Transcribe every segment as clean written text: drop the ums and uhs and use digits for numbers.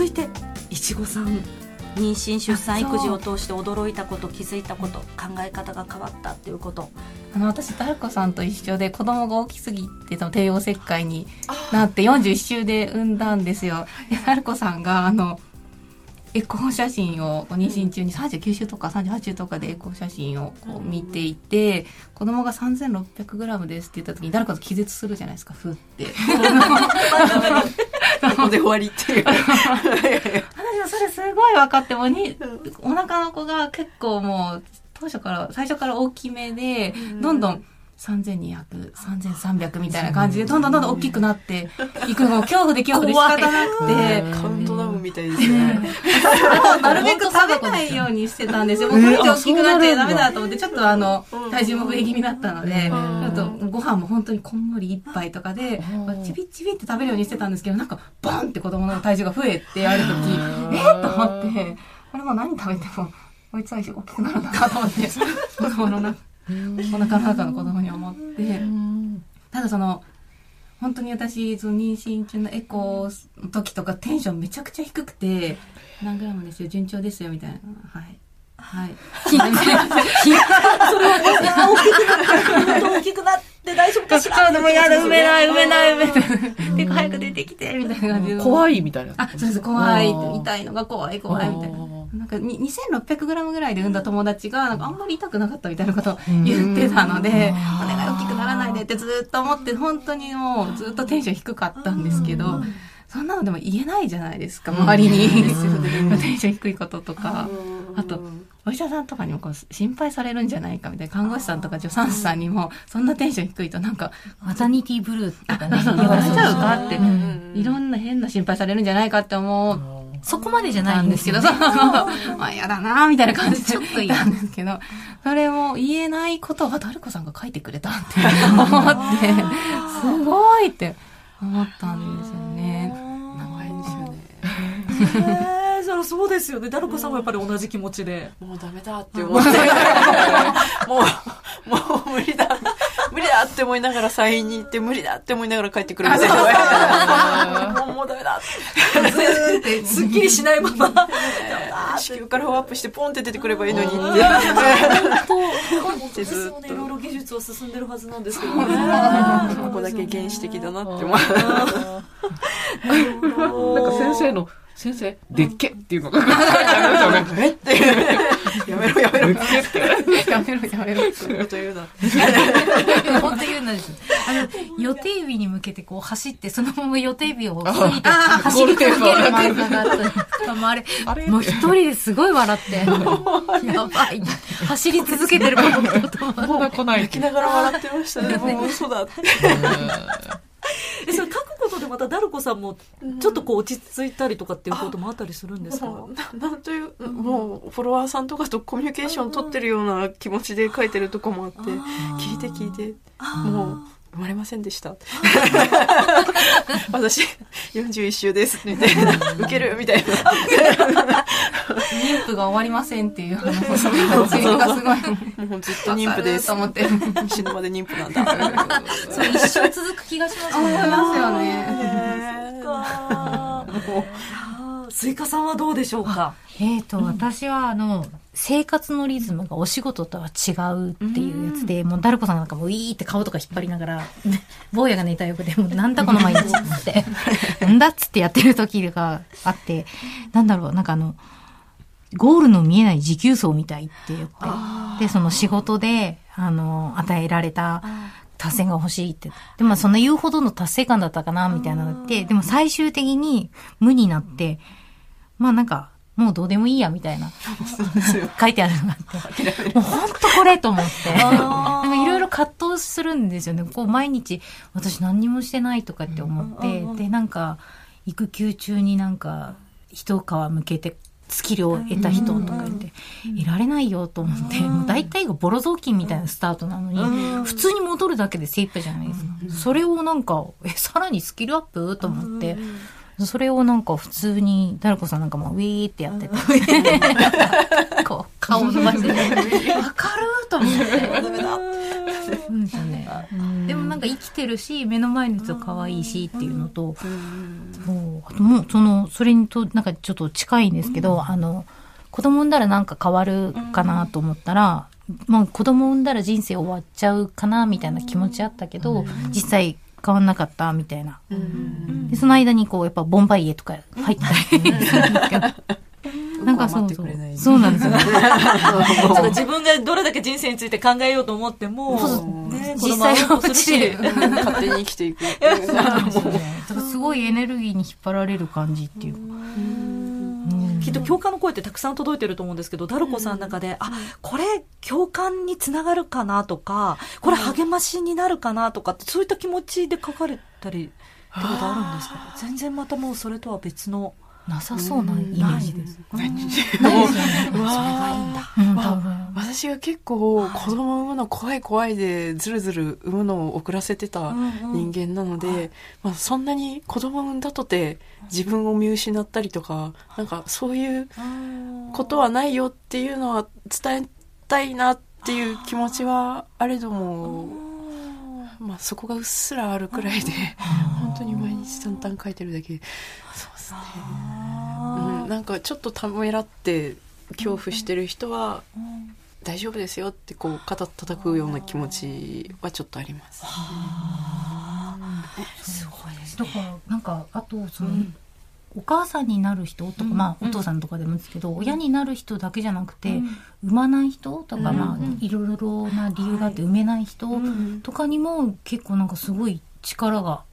続いていちごさん、妊娠出産育児を通して驚いたこと、気づいたこと、考え方が変わったっていうこと。私ダルコさんと一緒で子供が大きすぎて帝王切開になって41週で産んだんですよ。でダルコさんがエコー写真を妊娠中に39週とか38週とかでエコー写真をこう見ていて、子供が 3600g ですって言った時にダルコさん気絶するじゃないですか、ふってなので終わりっていう私はそれすごい分かってもに、お腹の子が結構もう最初から大きめで、どんどん3200、3300みたいな感じで、どんどん大きくなっていくのを恐怖で恐怖で仕方なくて。カウントダウンみたいですね。なるべく食べないようにしてたんですよ。もうこれ以上大きくなっちゃダメだと思って、ちょっと体重も増え気味だったので、ちょっとご飯も本当にこんもり一杯とかで、ちびちびって食べるようにしてたんですけど、なんかボンって子供の体重が増えてある時、と思って、これも何食べても、こいつは大きくなるんだなと思って、子供の中、お腹の中の子供に思って、ただ本当に私、妊娠中のエコーの時とかテンションめちゃくちゃ低くて、何グラムですよ、順調ですよ、みたいな。はい。大きくなって大丈夫かしら。でもやる、埋めない。結構早く出てきて、みたいな感じで。怖いみたいな。あ、そうです、怖い。痛いのが怖い、みたいな。なんか 2600g ぐらいで産んだ友達がなんかあんまり痛くなかったみたいなことを言ってたので、お願い大きくならないでってずっと思って、本当にもうずっとテンション低かったんですけど、そんなのでも言えないじゃないですか、周りにテンション低いこととか、あとお医者さんとかにもこう心配されるんじゃないかみたいな、看護師さんとか助産師さんにもそんなテンション低いとなんかマタニティブルーとかね、言われちゃうかっていろんな変な心配されるんじゃないかって思う。そこまでじゃないんですけど、まあ、やだなみたいな感じでちょっと言ったんですけど、それも言えないことはダルコさんが書いてくれたって思って、すごいって思ったんですよね。長いですよね。そうですよね。ダルコさんもやっぱり同じ気持ちで、もうダメだって思って、もう無理だって思いながら産院に行って、無理だって思いながら帰ってくるみたいな。もうダメだって。すっきりしないまま、子宮からフォアアップしてポンって出てくればいいのにって。本当ですよね。いろいろ技術は進んでるはずなんですけどね。ここだけ原始的だなって思う。なんか先生、でっけっていうのが、やめろってやめろというな。本当言うなです。予定日に向けてこう走って、そのまま予定日を過ぎて、走り続ける漫画があった。あれもう一人ですごい笑って、やばい。走り続けてるものだと思って。泣きながら笑ってましたね。もう嘘だって。それ書くことでまたダルコさんもちょっとこう落ち着いたりとかっていうこともあったりするんですか？なんというもうフォロワーさんとかとコミュニケーション取ってるような気持ちで書いてるとこもあって、聞いてもう生まれませんでした私41週ですみたいな、受けるみたいな妊婦が終わりませんっていう話がすごい、もうずっと妊婦ですと思って、死ぬまで妊婦なんだそれ一生続く気がしますね。スイカさんはどうでしょうか？私は生活のリズムがお仕事とは違うっていうやつで、もうダルコさんなんかもういーって顔とか引っ張りながら、坊やが寝たよくでもなんだこの毎日って、なんだっつってやってる時があって、なんだろう、なんかゴールの見えない持久走みたいって言って、で、その仕事で、与えられた達成が欲しいって。でもそんな言うほどの達成感だったかな、みたいなのって、でも最終的に無になって、まあなんか、もうどうでもいいやみたいな書いてあるのがあって、もう本当これと思って、なんかいろいろ葛藤するんですよね。こう毎日私何にもしてないとかって思って、でなんか育休中になんか一皮むけてスキルを得た人とか言って、得られないよと思って、もう大体がボロ雑巾みたいなスタートなのに、普通に戻るだけで精一杯じゃないですか。それをなんかさらにスキルアップと思って。それをなんか普通にダルコさんなんかもウィーってやってた、こう顔を伸ばしてわかると思ってうんね、でもなんか生きてるし目の前の人可愛いしっていうのと、うん、そうあともうそれにとなんかちょっと近いんですけど、うん、子供産んだらなんか変わるかなと思ったら、うん、もう子供産んだら人生終わっちゃうかなみたいな気持ちあったけど、うん、実際変わんなかったみたいな、うん、でその間にこうやっぱボンバイエとか入ったりするんですけどなんかそうなんですよ自分がどれだけ人生について考えようと思っても実際は落ちる勝手に生きていくっていうかすごいエネルギーに引っ張られる感じっていうか、きっと共感の声ってたくさん届いてると思うんですけど、ダルコさんの中で、あ、これ共感につながるかなとか、これ励ましになるかなとかって、そういった気持ちで書かれたりってことあるんですか？全然またもうそれとは別のなさそうなイメージです。私が結構子供を産むの怖い怖いでずるずる産むのを遅らせてた人間なので、うんうんまあ、そんなに子供を産んだとて自分を見失ったりとかなんかそういうことはないよっていうのは伝えたいなっていう気持ちはあれどもまあ、そこがうっすらあるくらいで本当に毎日淡々書いてるだけでそうですね、うん、なんかちょっとためらって恐怖してる人は大丈夫ですよってこう肩叩くような気持ちはちょっとあります、すごいですね。だからなんかあとうん、お母さんになる人とか、まあ、お父さんとかでもですけど、親になる人だけじゃなくて、産まない人とか、まあいろいろな理由があって産めない人とかにも結構なんかすごい力が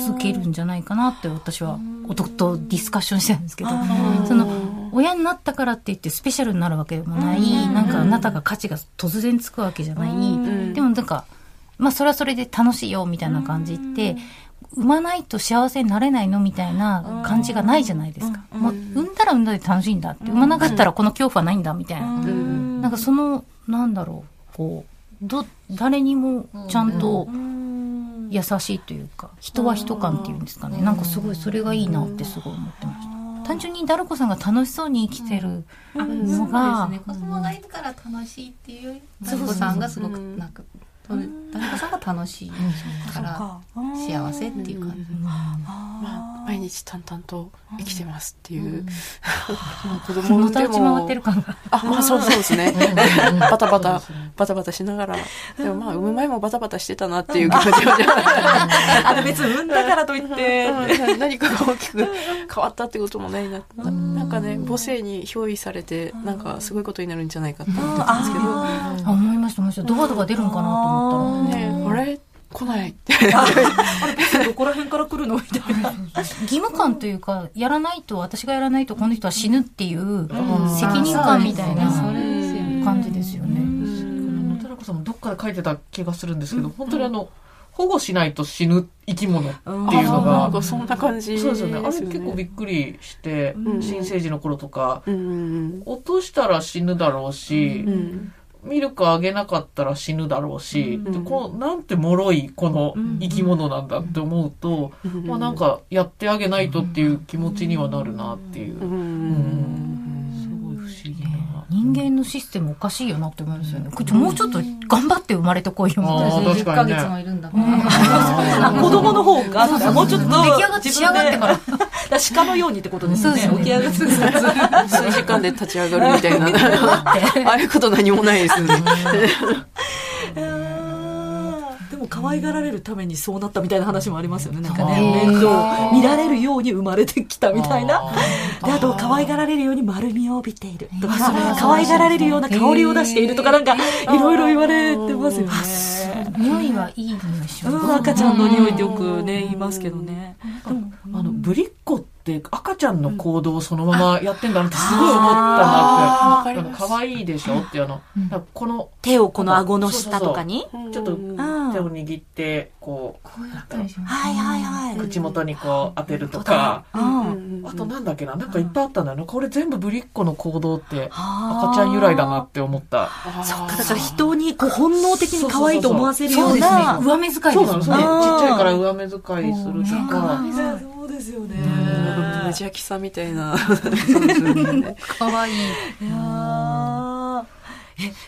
つけるんじゃないかなって私は夫とディスカッションしてたんですけど、親になったからって言ってスペシャルになるわけでもない、なんかあなたが価値が突然つくわけじゃない、でもなんか、まあ、それはそれで楽しいよみたいな感じって、産まないと幸せになれないのみたいな感じがないじゃないですか、もう産んだら産んだで楽しいんだって、産まなかったらこの恐怖はないんだみたいな、なんかそのなんだろうこう誰にもちゃんと優しいというか人は人感っていうんですかね、なんかすごいそれがいいなってすごい思ってました。単純にダルコさんが楽しそうに生きてるのが、そうですね、子供がいるから楽しいっていうよりダルコさんがすごくなんかダルコさんが楽しいから幸せっていう感じ、まあ、毎日淡々と生きてますっていう、子供を産んでも回ってる感がまあそうですねバタバタしながらでもまあ産む前もバタバタしてたなっていう気持ちは別に産んだからといって何かが大きく変わったってこともないな、なんかね母性に憑依されてなんかすごいことになるんじゃないかって思ってたんですけど、思いました思いました。ドバドバ出るんかなと思ったらね、あれ来ないってどこら辺から来るのみたいな義務感というか、やらないと私がやらないとこの人は死ぬっていう責任感みたいな感じですよね。田中さんもどっかで書いてた気がするんですけど、本当に保護しないと死ぬ生き物っていうのがなんかそんな感じ、そうですよね。あれ結構びっくりして、新生児の頃とか、落としたら死ぬだろうし、ミルクあげなかったら死ぬだろうし、でこのなんて脆いこの生き物なんだって思うと、まあなんかやってあげないとっていう気持ちにはなるなっていう。すごい不思議な。人間のシステムおかしいよなって思いますよね。もうちょっと頑張って生まれてこいよみたいな。10ヶ月もいるんだから。子供の方がもうちょっと出来上がってから。鹿のようにってことですね。起き上がって数時間で立ち上がるみたいなああいうこと何もないですねでも可愛がられるためにそうなったみたいな話もありますよね。なんかね、面倒見られるように生まれてきたみたいな。であと可愛がられるように丸みを帯びているとか、可愛がられるような香りを出しているとか、なんかいろいろ言われてますよね。匂いはいい匂いします。赤ちゃんの匂いってよくね言いますけどね。ぶりっ子って赤ちゃんの行動をそのままやってんだなってすごい思ったなって、可愛いでしょってこの手をこの顎の下とかにちょっと手を握ってこうやったりします。はいはいはい。口元にこう当てるとか、あとなんだっけな、なんかいっぱいあったんだよね。これ全部ぶりっ子の行動って赤ちゃん由来だなって思った。そっか、だから人に本能的に可愛いと思わせるような上目遣いですね。ちっちゃいから上目遣いするとか、そうですよね。無邪気さみたいな。可愛い。いや、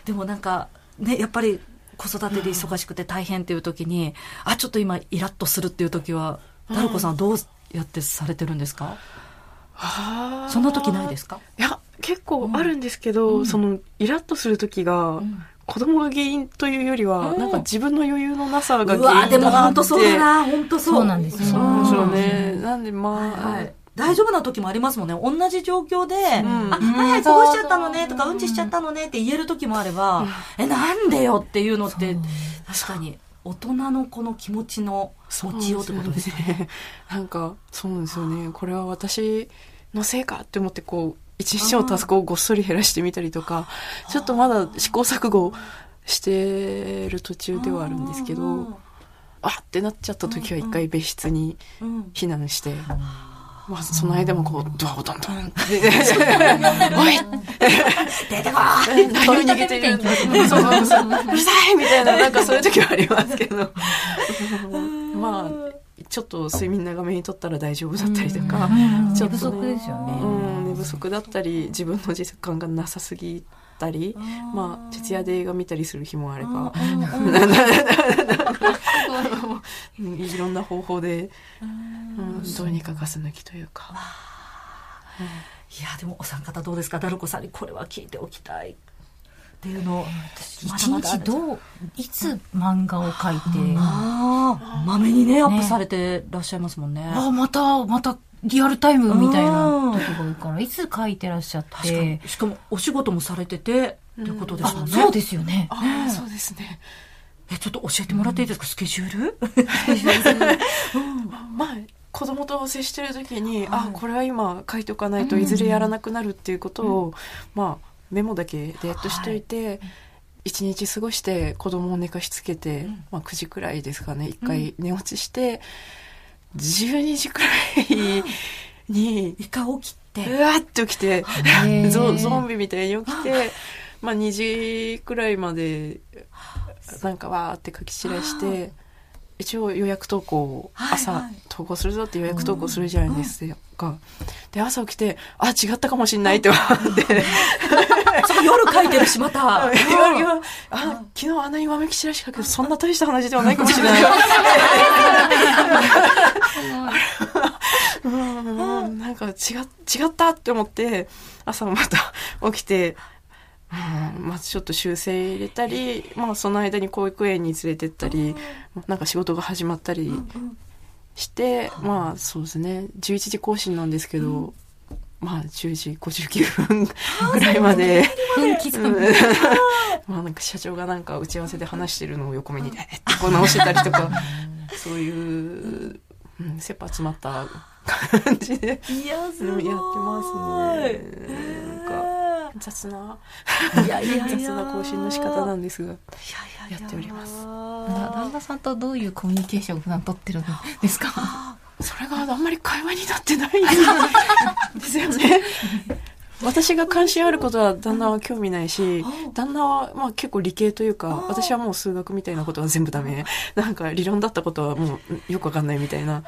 でもなんかね、やっぱり子育てで忙しくて大変っていう時に、うん、あちょっと今イラッとするっていう時はダルコさんどうやってされてるんですか、うん、そんな時ないですか？いや結構あるんですけど、うん、そのイラッとする時が、うん子供が原因というよりは、なんか自分の余裕のなさが原因だなって。でも本当そうだな、本当そう。そうなんですよね。そうですよね。なんでまあ、はい、大丈夫な時もありますもんね。同じ状況で、うん、あ、はいはいこぼしちゃったのねとか、うんちしちゃったのねって言える時もあれば、うん、なんでよっていうのって、確かに大人のこの気持ちの持ちようってことですね。なんか、そうなんですよね。これは私のせいかって思ってこう、一日のタスクをごっそり減らしてみたりとか、ちょっとまだ試行錯誤してる途中ではあるんですけど、あってなっちゃった時は一回別室に避難して、まあその間もこうドアをドンドンっておい出てこー何を逃げてるんだうるさいみたいななんかそういう時はありますけど、まあ。ちょっと睡眠長めにとったら大丈夫だったりとか、ちょっと、ね、寝不足ですよね、うん、寝不足だったり自分の時間がなさすぎたり、まあ、徹夜で映画見たりする日もあればいろんな方法で、うん、どうにかガス抜きというか、うん、いやでもお三方どうですか？ダルコさんにこれは聞いておきたいっていうのを一日どういつ漫画を描いて、まめにねアップされてらっしゃいますもんね。あまたリアルタイムみたいなとこが多いからいつ描いてらっしゃって、確かにしかもお仕事もされててってことですよね。あそうですよね。あそうですね。ちょっと教えてもらっていいですか、スケジュール？まあ子供と接してる時に、あこれは今描いておかないといずれやらなくなるっていうことをまあメモだけでやっとしといて一、はい、日過ごして子供を寝かしつけて、うんまあ、9時くらいですかね一回寝落ちして、うん、12時くらいに一回起きてうわーって起きてゾンビみたいに起きてまあ2時くらいまでなんかわーって書き散らして一応予約投稿を朝投稿するぞって予約投稿するじゃないですか。で朝起きてあ違ったかもしんないって思って夜書いてるしまた夜あ昨日あんなに豆き散らしかけどそんな大した話ではないかもしれないなんか違ったって思って朝また起きてうんまあ、ちょっと修正入れたり、まあ、その間に保育園に連れてったり、なんか仕事が始まったりして、まあそうですね、11時更新なんですけど、うん、まあ10時59分ぐらいまで、まあなんか社長がなんか打ち合わせで話してるのを横目にねってこう直してたりとか、そういう、うん、切羽詰まった感じでやってますね。なんか雑な雑な更新の仕方なんですがやっております。旦那さんとどういうコミュニケーションを普段取ってるんですか？それがあんまり会話になってないですよね。私が関心あることは旦那は興味ないし、旦那はまあ結構理系というか、私はもう数学みたいなことは全部ダメ、なんか理論だったことはもうよくわかんないみたいな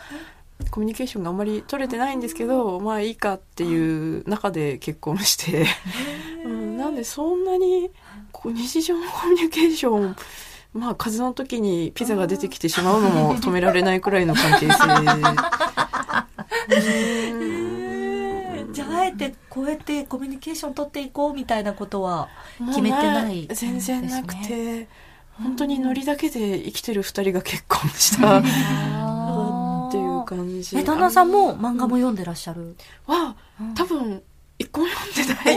コミュニケーションがあんまり取れてないんですけど、まあいいかっていう中で結婚して、うん、なんでそんなにこう日常のコミュニケーション、まあ風の時にピザが出てきてしまうのも止められないくらいの関係性じゃああえてこうやってコミュニケーション取っていこうみたいなことは決めてないですね。全然なくて本当にノリだけで生きてる二人が結婚した感じ。旦那さんも漫画も読んでらっしゃるは、多分一個も読んでない。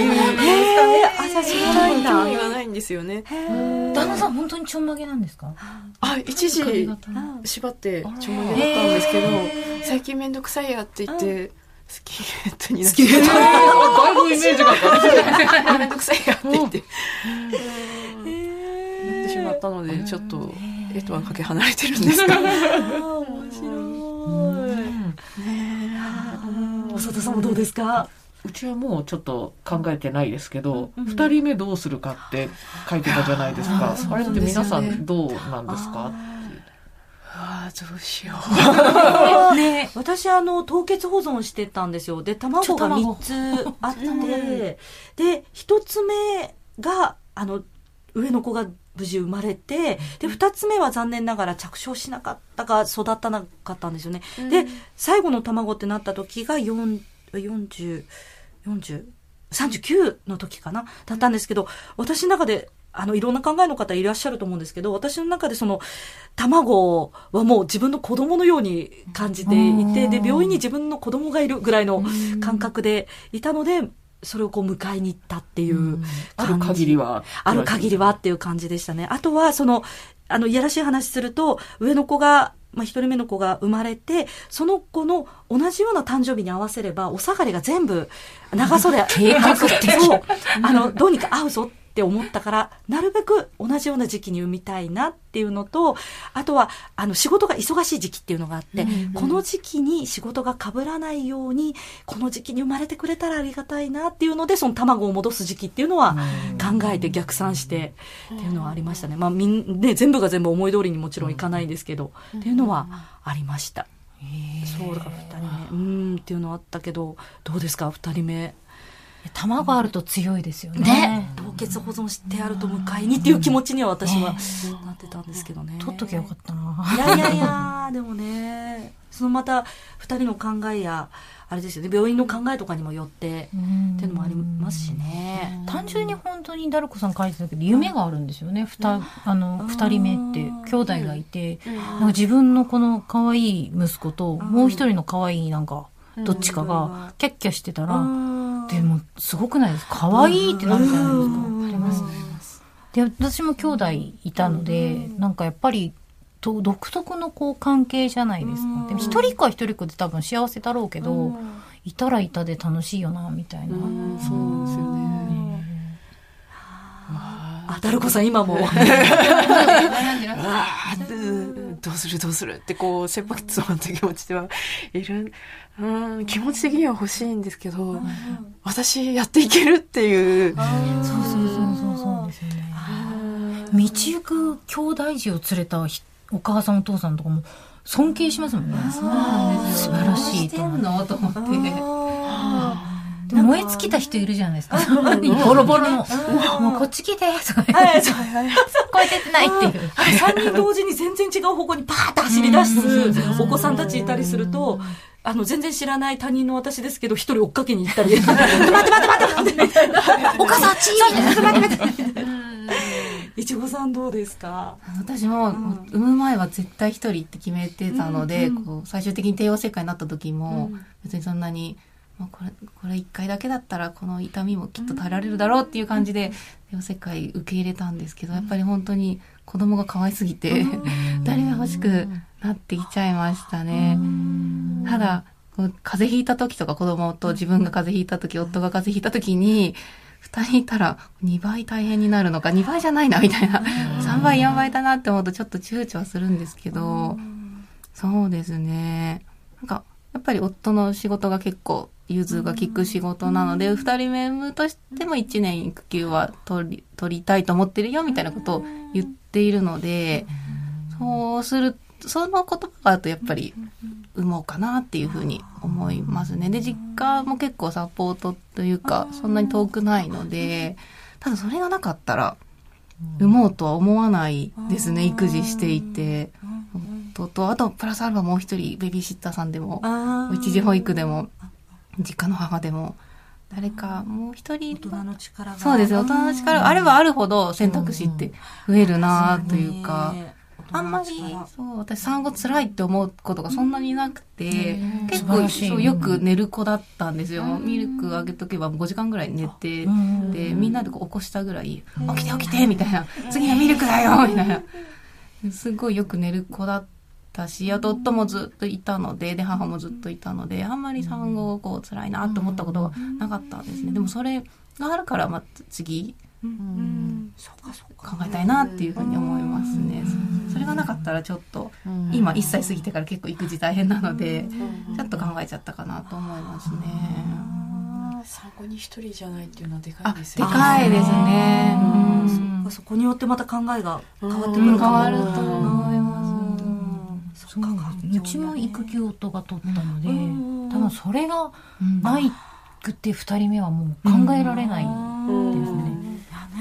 朝知らないんだ。興味はないんですよね。旦那さん本当にちょんまげなんですか？あ、一時縛ってちょんまげだったんですけど、最近めんどくさいやって言ってスキンヘッドになって。だいぶイメージが変わる。めんどくさいやって言ってやってしまったので、ちょっと絵とはかけ離れてるんですが。面白い。おさとさんもどうですか？うちはもうちょっと考えてないですけど、2人目どうするかって書いてたじゃないですか。あれって皆さんどうなんですか？どうしようね。私凍結保存してたんですよ。で卵が3つあってで1つ目が上の子が無事生まれて、で2つ目は残念ながら着床しなかったか育たなかったんですよね、うん、で最後の卵ってなった時が39の時かなだったんですけど、私の中でいろんな考えの方いらっしゃると思うんですけど、私の中でその卵はもう自分の子供のように感じていて、で病院に自分の子供がいるぐらいの感覚でいたので、それをこう迎えに行ったっていう感じ、ある限りはっていう感じでしたね。あとはそのいやらしい話すると、上の子がまあ、一人目の子が生まれて、その子の同じような誕生日に合わせればお下がりが全部長袖そうどうにか合うぞって思ったから、なるべく同じような時期に産みたいなっていうのと、あとは仕事が忙しい時期っていうのがあって、うんうん、この時期に仕事が被らないようにこの時期に生まれてくれたらありがたいなっていうので、その卵を戻す時期っていうのは考えて逆算してっていうのはありましたね。まあね、全部が全部思い通りにもちろんいかないんですけど、うん、っていうのはありました、そうだから2人目っていうのはあったけど、どうですか2人目。卵あると強いですよ ね、凍結保存してあると迎えにっていう気持ちには私はなってたんですけどね、取っときゃよかったな。いやでもね、そのまた2人の考えやあれですよね、病院の考えとかにもよってっていうのもありますしね。単純に本当にダルコさん書いてたけど、夢があるんですよね、2人目って兄弟がいて、なんか自分のこの可愛い息子ともう一人の可愛いなんかどっちかがキャッキャしてたら、でもすごくないですか、可愛いってなるじゃないですか。ありますあります。で私も兄弟いたので、なんかやっぱり独特のこう関係じゃないですか。でも一人か一人かで多分幸せだろうけど、いたらいたで楽しいよなみたいな。そうなんですよね。あ、ダルコさん今もどうするってこう切迫詰まった気持ちではいる。気持ち的には欲しいんですけど、私やっていけるっていう。そうですよね。道行く兄弟児を連れたお母さんお父さんとかも尊敬しますもんね。そうなんですよ。素晴らしいと思って。どうしてんのと思って。燃え尽きた人いるじゃないですか。ボロボロの。もうこっち来てとか言って。こうやってないっていう。3人同時に全然違う方向にパーッと走り出すお子さんたちいたりすると、全然知らない他人の私ですけど、一人追っかけに行ったり。待ってみたいな。お母さんあっちいいみたいな。いちごさんどうですか？私も産む前は絶対一人って決めてたので、こう最終的に帝王切開になった時も別にそんなにこれ1回だけだったらこの痛みもきっと耐えられるだろうっていう感じで帝王切開受け入れたんですけど、やっぱり本当に子供が可愛すぎて誰が欲しくなってきちゃいましたね。ただ風邪ひいた時とか、子供と自分が風邪ひいた時、夫が風邪ひいた時に2人いたら2倍大変になるのか、2倍じゃないなみたいな、3倍4倍だなって思うとちょっと躊躇はするんですけど、そうですね、なんかやっぱり夫の仕事が結構融通が利く仕事なので、2人目産むとしても1年育休は取りたいと思ってるよみたいなことを言っているので、そうするその言葉があるとやっぱり産もうかなっていうふうに思いますね。で実家も結構サポートというかそんなに遠くないので、ただそれがなかったら産もうとは思わないですね。育児していてあとプラスアルファもう一人ベビーシッターさんでも一時保育でも実家の母でも誰かもう一人、大人の力が、そうです、大人の力があればあるほど選択肢って増えるなというか、あんまりそう私産後辛いって思うことがそんなになくて、結構そうよく寝る子だったんですよ。ミルクあげとけば5時間ぐらい寝て、でみんなでこう起こしたぐらい起きてみたいな、次はミルクだよみたいな、すごいよく寝る子だったし、あと夫もずっといたので、で母もずっといたので、あんまり産後こう辛いなって思ったことがなかったんですね。でもそれがあるからまあ次考えたいなっていうふうに思いますね。それがなかったらちょっと今1歳過ぎてから結構育児大変なのでちょっと考えちゃったかなと思いますね。産後に一人じゃないっていうのはでかいですよね。でかいですね。そこによってまた考えが変わってくるかも。変わると思います。うちも育休夫が取ったので、多分それがないくて2人目はもう考えられないですね。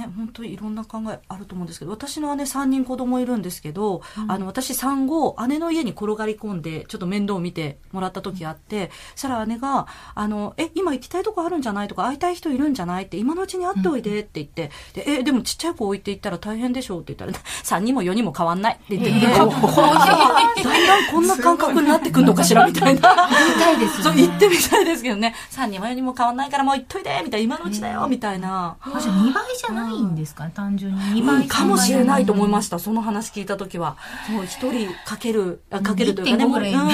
ね、本当にいろんな考えあると思うんですけど、私の姉3人子供いるんですけど、うん、私産後姉の家に転がり込んでちょっと面倒を見てもらった時あって、うん、そしたら姉が今行きたいとこあるんじゃないとか会いたい人いるんじゃないって今のうちに会っておいでって言って、うん、でもちっちゃい子置いていったら大変でしょうって言ったら3人も4人も変わんないって言って、だんだんこんな感覚になってくんのかしらみたいなそう言ってみたいですけどね、3人も4人も変わんないからもう行っといでみたいな、今のうちだよみたいな、2倍じゃないんですか、ね、単純に2倍、うん、かもしれないと思いました、その話聞いた時は。そう1人かけるというかね、う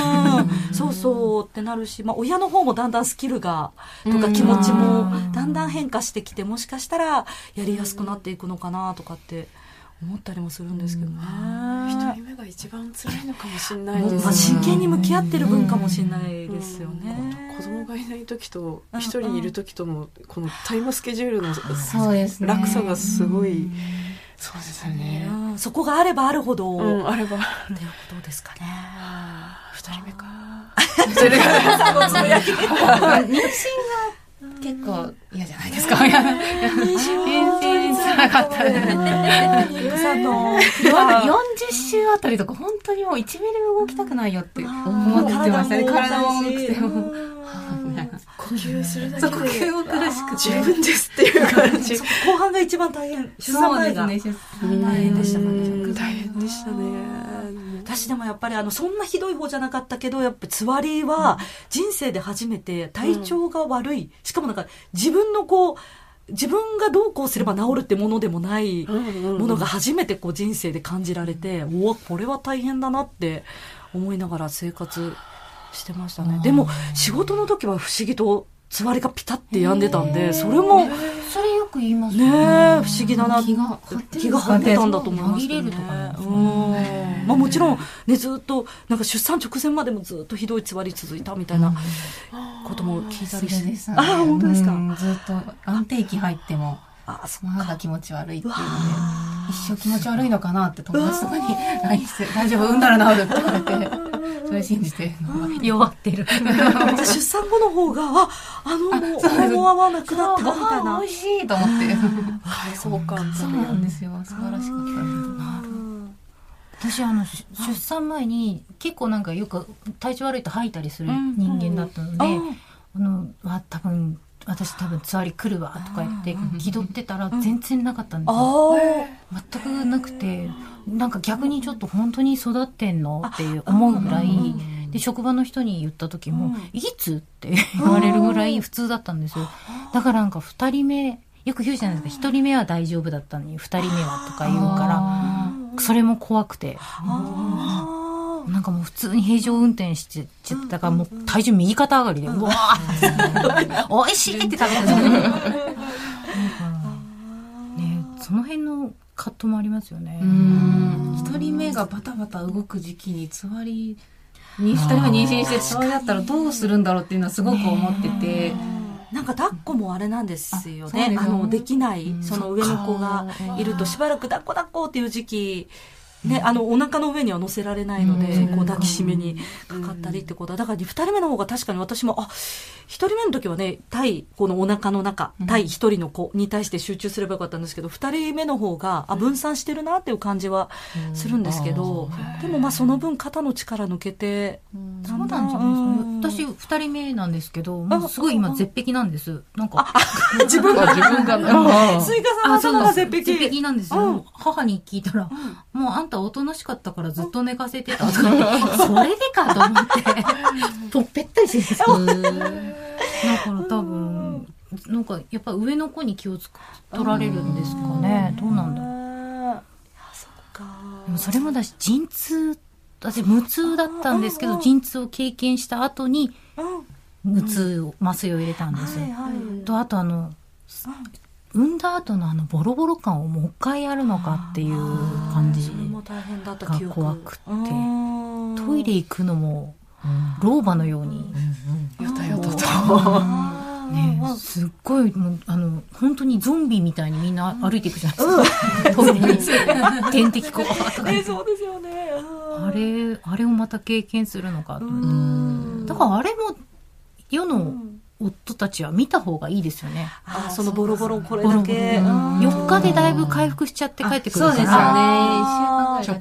ん、そうそうってなるし、まあ、親の方もだんだんスキルがとか気持ちもだんだん変化してきて、もしかしたらやりやすくなっていくのかなとかって思ったりもするんですけどね。一人目が一番辛いのかもしれないですね。まあ、真剣に向き合ってる分かもしれないですよね。子供がいない時と一人いる時とのこのタイムスケジュールの落差がすごい。そうですね。そこがあればあるほど、うん、あればっていうことですかね。2人目か。妊娠が結構嫌じゃないですか。妊娠つらかったね。さんの40週あたりとか本当にもう1ミリも動きたくないよって思ってましたね。体も重くても。呼吸するだけで、呼吸を苦しくて十分ですっていう感じ。後半が一番大変。出産前が大変でしたね。大変でしたね。私でもやっぱりそんなひどい方じゃなかったけど、やっぱつわりは人生で初めて体調が悪い、うん、しかもなんか自分がどうこうすれば治るってものでもないものが初めてこう人生で感じられて、おおこれは大変だなって思いながら生活してましたね。でも仕事の時は不思議とつわりがピタってやんでたんで、それもそれよく言います ね不思議だな、気が張ってたんだと思いますね。まあ、もちろん、ね、ずっとなんか出産直前までもずっとひどいつわり続いたみたいなことも聞いたりして、ね、あ本当ですか。ずっと安定期入ってもまだ気持ち悪いっていうので、一生気持ち悪いのかなって友達とかに LINE して、大丈夫産んだら治るって言われてそれ信じて弱ってる出産後の方が思わなくなったみたいな、美味しいと思って開放感。そうなんですよ、素晴らしかった。なるほど。私出産前に結構なんかよく体調悪いと吐いたりする人間だったので、多分つわり来るわとか言って気取ってたら全然なかったんですよ。全くなくて、なんか逆にちょっと本当に育ってんのっていう思うぐらいで、職場の人に言った時も、いつって言われるぐらい普通だったんですよ。だからなんか2人目よく言うじゃないですか、1人目は大丈夫だったのに2人目はとか言うから、それも怖くて、なんかもう普通に平常運転してたから、もう体重右肩上がりで、うわーおいしいって食べたんですけどね、その辺の葛藤もありますよね。1人目がバタバタ動く時期につわりに、2人が妊娠してつわりだったらどうするんだろうっていうのはすごく思ってて、なんか抱っこもあれなんですよね。できない、その上の子がいるとしばらく抱っこっていう時期ね、お腹の上には乗せられないので、こう抱きしめにかかったりってことは、だから2人目の方が確かに私も、1人目の時はね、このお腹の中、1人の子に対して集中すればよかったんですけど、2人目の方が、分散してるなっていう感じはするんですけど、でもまあその分肩の力抜けて、そうなんですよね。私2人目なんですけど、もうすごい今絶壁なんです。なんか、自分が。スイカさんが絶壁。絶壁なんですよ。母に聞いたら、もうあんたおとなしかったからずっと寝かせてたそれでかと思ってとっぺったりしてだから多分なんかやっぱ上の子に気を取られるんですかね。どうなんだろう。そっか。でもそれもだし、陣痛、私無痛だったんですけど、陣痛を経験した後に無痛を麻酔を入れたんですよ。とあと産んだ後のボロボロ感をもう一回やるのかっていう感じが怖くて、トイレ行くのも老婆のようによたよたとね、すっごい本当にゾンビみたいにみんな歩いていくじゃないですか、トイレに点滴こうとか。そうですよね。あれをまた経験するのかと思って、だからあれも世の夫たちは見た方がいいですよね。あ、そのボロボロこれだけ4日でだいぶ回復しちゃって帰ってくるんですよね。直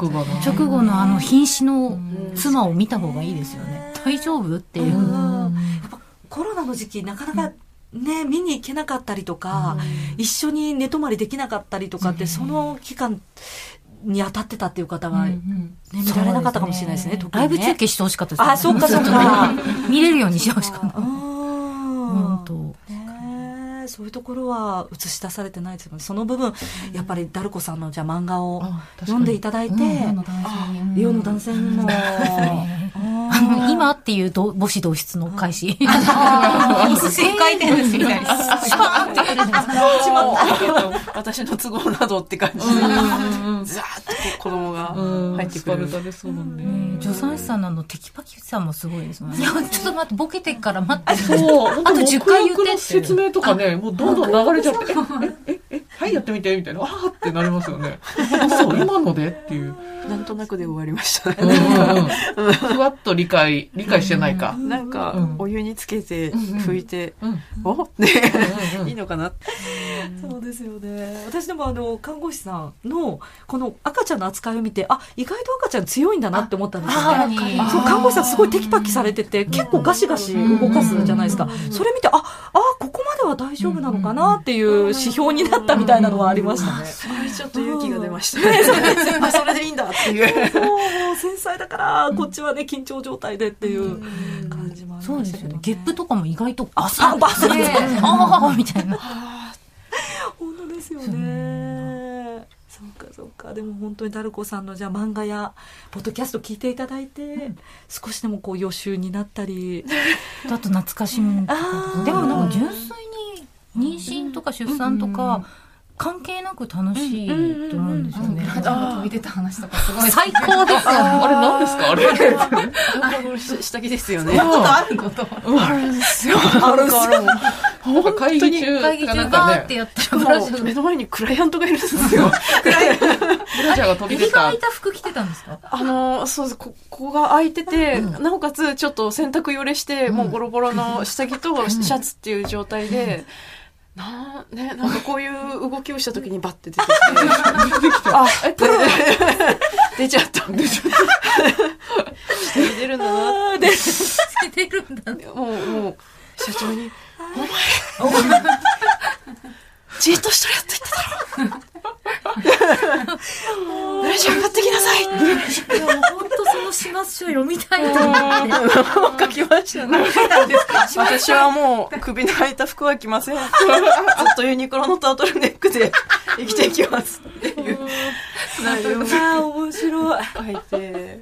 後のあの瀕死の妻を見た方がいいですよね。大丈夫っていう。やっぱコロナの時期なかなかね、見に行けなかったりとか、一緒に寝泊まりできなかったりとかって、その期間に当たってたっていう方は、ね、見られなかったかもしれないですね。ライブ中継してほしかったですね。あ、そうかそうか。見れるようにしてほしかった。本当、そういうところは映し出されてないですよね。その部分、やっぱりダルコさんのじゃあ漫画を読んでいただいて、世の男性にも、今っていう母子同室の開始、一回転ですみたいにスパーンって始まったけど、私の都合などって感じでザーッと子供が入ってくる。助産師さんのテキパキさもすごいですもんね。ちょっと待って、ボケてから待って、あと10回言ってって説明とかね、もうどんどん流れちゃって、はいやってみてみたいな、あーってなりますよね。そう今のでっていう。なんとなくで終わりましたね。ふわっと理解してないか。なんかお湯につけて拭いて、おねいいのかな。そうですよね。私でも看護師さんのこの赤ちゃんの扱いを見て、あ、意外と赤ちゃん強いんだなって思ったんですよね。そう、看護師さんすごいテキパキされてて、結構ガシガシ動かすじゃないですか。それ見て、あここまでは大丈夫なのかなっていう指標になったみたいなのはありましたね。それちょっと勇気が出ましたね。それでいいんだっていう。そう、繊細だからこっちはね緊張状態でっていう感じもありましたけどね。そうですよね。ゲップとかも意外とバサッバサッああみたいな。本当ですよね。そうかそうか。でも本当にダルコさんのじゃあ漫画やポッドキャスト聞いていただいて、少しでもこう予習になったり、あと懐かしむ。でもなんか純粋に妊娠とか出産とか関係なく楽しいと思うんですよね。飛び出た話とかすごい最高ですよ。あれ何ですかあれ。下着ですよね。あるんですよ。会議中バーってやったら目の前にクライアントがいるんですよ。襟が開いた服着てたんですか。そうです。ここが開いてて、なおかつちょっと洗濯よれして、もうボロボロの下着とシャツっていう状態で。なんかこういう動きをした時にバッて出てきてあ、出ちゃった出てるんだなもう社長にお前じっとしとるやって言ってたろ大丈夫、上がってきなさいって。いや、もう本当その始末書読みたいと思って。書きましたね。私はもう首の開いた服は着ません。ずっとユニクロのタートルネックで生きていきますっていう内容が面白い。書いて。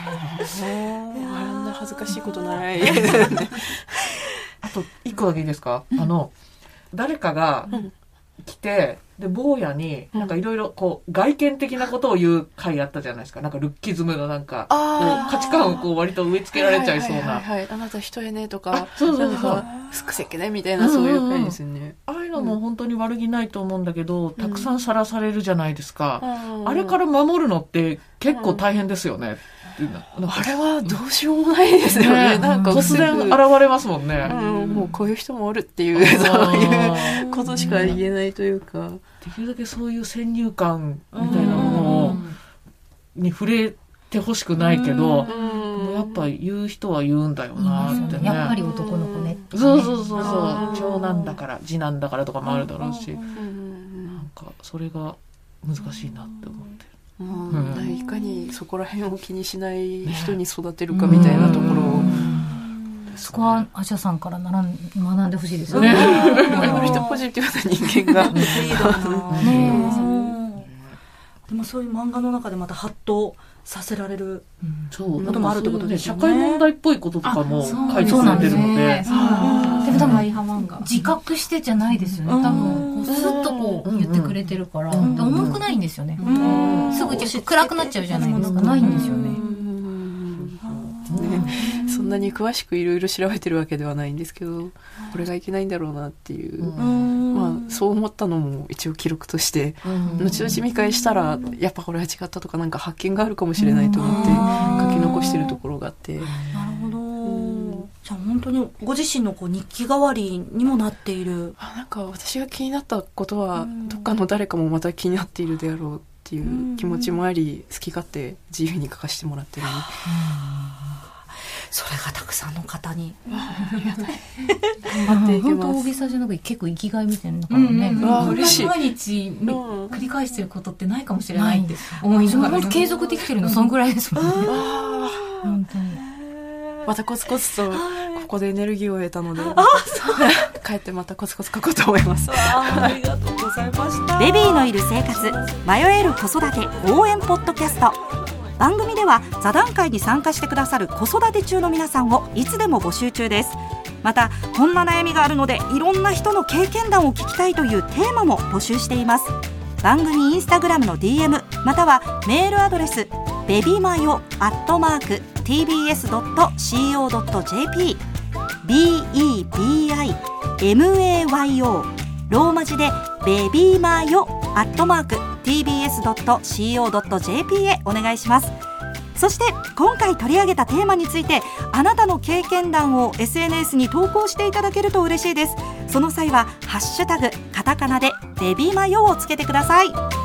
あんな恥ずかしいことない。あと一個だけいいですか？誰かが来て、で坊やになんかいろいろこう外見的なことを言う回あったじゃないですか。なんかルッキズムのなんかこう価値観をこう割と植え付けられちゃいそうな。あなた人やねとか、すくせっけねみたいな、そういう回ですね。ああいうのも本当に悪気ないと思うんだけど、たくさんさらされるじゃないですか。あれから守るのって結構大変ですよね。あれはどうしようもないですよね。なんか突然現れますもんね。もうこういう人もおるっていう、そういうことしか言えないというか。できるだけそういう先入観みたいなものに触れてほしくないけど、やっぱ言う人は言うんだよなってね。やっぱり男の子ね。そう。長男だから、次男だからとかもあるだろうし、なんかそれが難しいなって思ってる。いかにそこら辺を気にしない人に育てるかみたいなところを、そこはアシャさんから学んでほしいですよね。割とポジティブな人間がでもそういう漫画の中でまたハッとさせられることもあるってことですよね。社会問題っぽいこととかも書いてされてるので、でも多分自覚してじゃないですよね。多分スッとこう言ってくれてるから重くないんですよね。すぐ暗くなっちゃうじゃないですか。ないんですよね。そんなに詳しくいろいろ調べてるわけではないんですけど、これがいけないんだろうなっていう、そう思ったのも一応記録として、後々見返したらやっぱこれは違ったとか、なんか発見があるかもしれないと思って書き残してるところがあって。なるほど。じゃあ本当にご自身のこう日記代わりにもなっている。あ、なんか私が気になったことは、うん、どっかの誰かもまた気になっているであろうっていう気持ちもあり、好き勝手自由に書かせてもらってる、ね、うん、それがたくさんの方に頑張っていきます。本当大げさじゃなくて結構生きがいみたいなのからね、毎日繰り返してることってないかもしれないんです。継続できてるのそのぐらいですもんね。本当にまたコツコツとここでエネルギーを得たので、帰ってまたコツコツ書こうと思います。ありがとうございました。ベビーのいる生活、迷える子育て応援ポッドキャスト。番組では座談会に参加してくださる子育て中の皆さんをいつでも募集中です。またこんな悩みがあるのでいろんな人の経験談を聞きたいというテーマも募集しています。番組インスタグラムの DM またはメールアドレスbebimayo@tbs.co.jp bebimayo ローマ字でbebimayo@tbs.co.jp へお願いします。そして今回取り上げたテーマについてあなたの経験談を SNS に投稿していただけると嬉しいです。その際はハッシュタグカタカナでベビマヨをつけてください。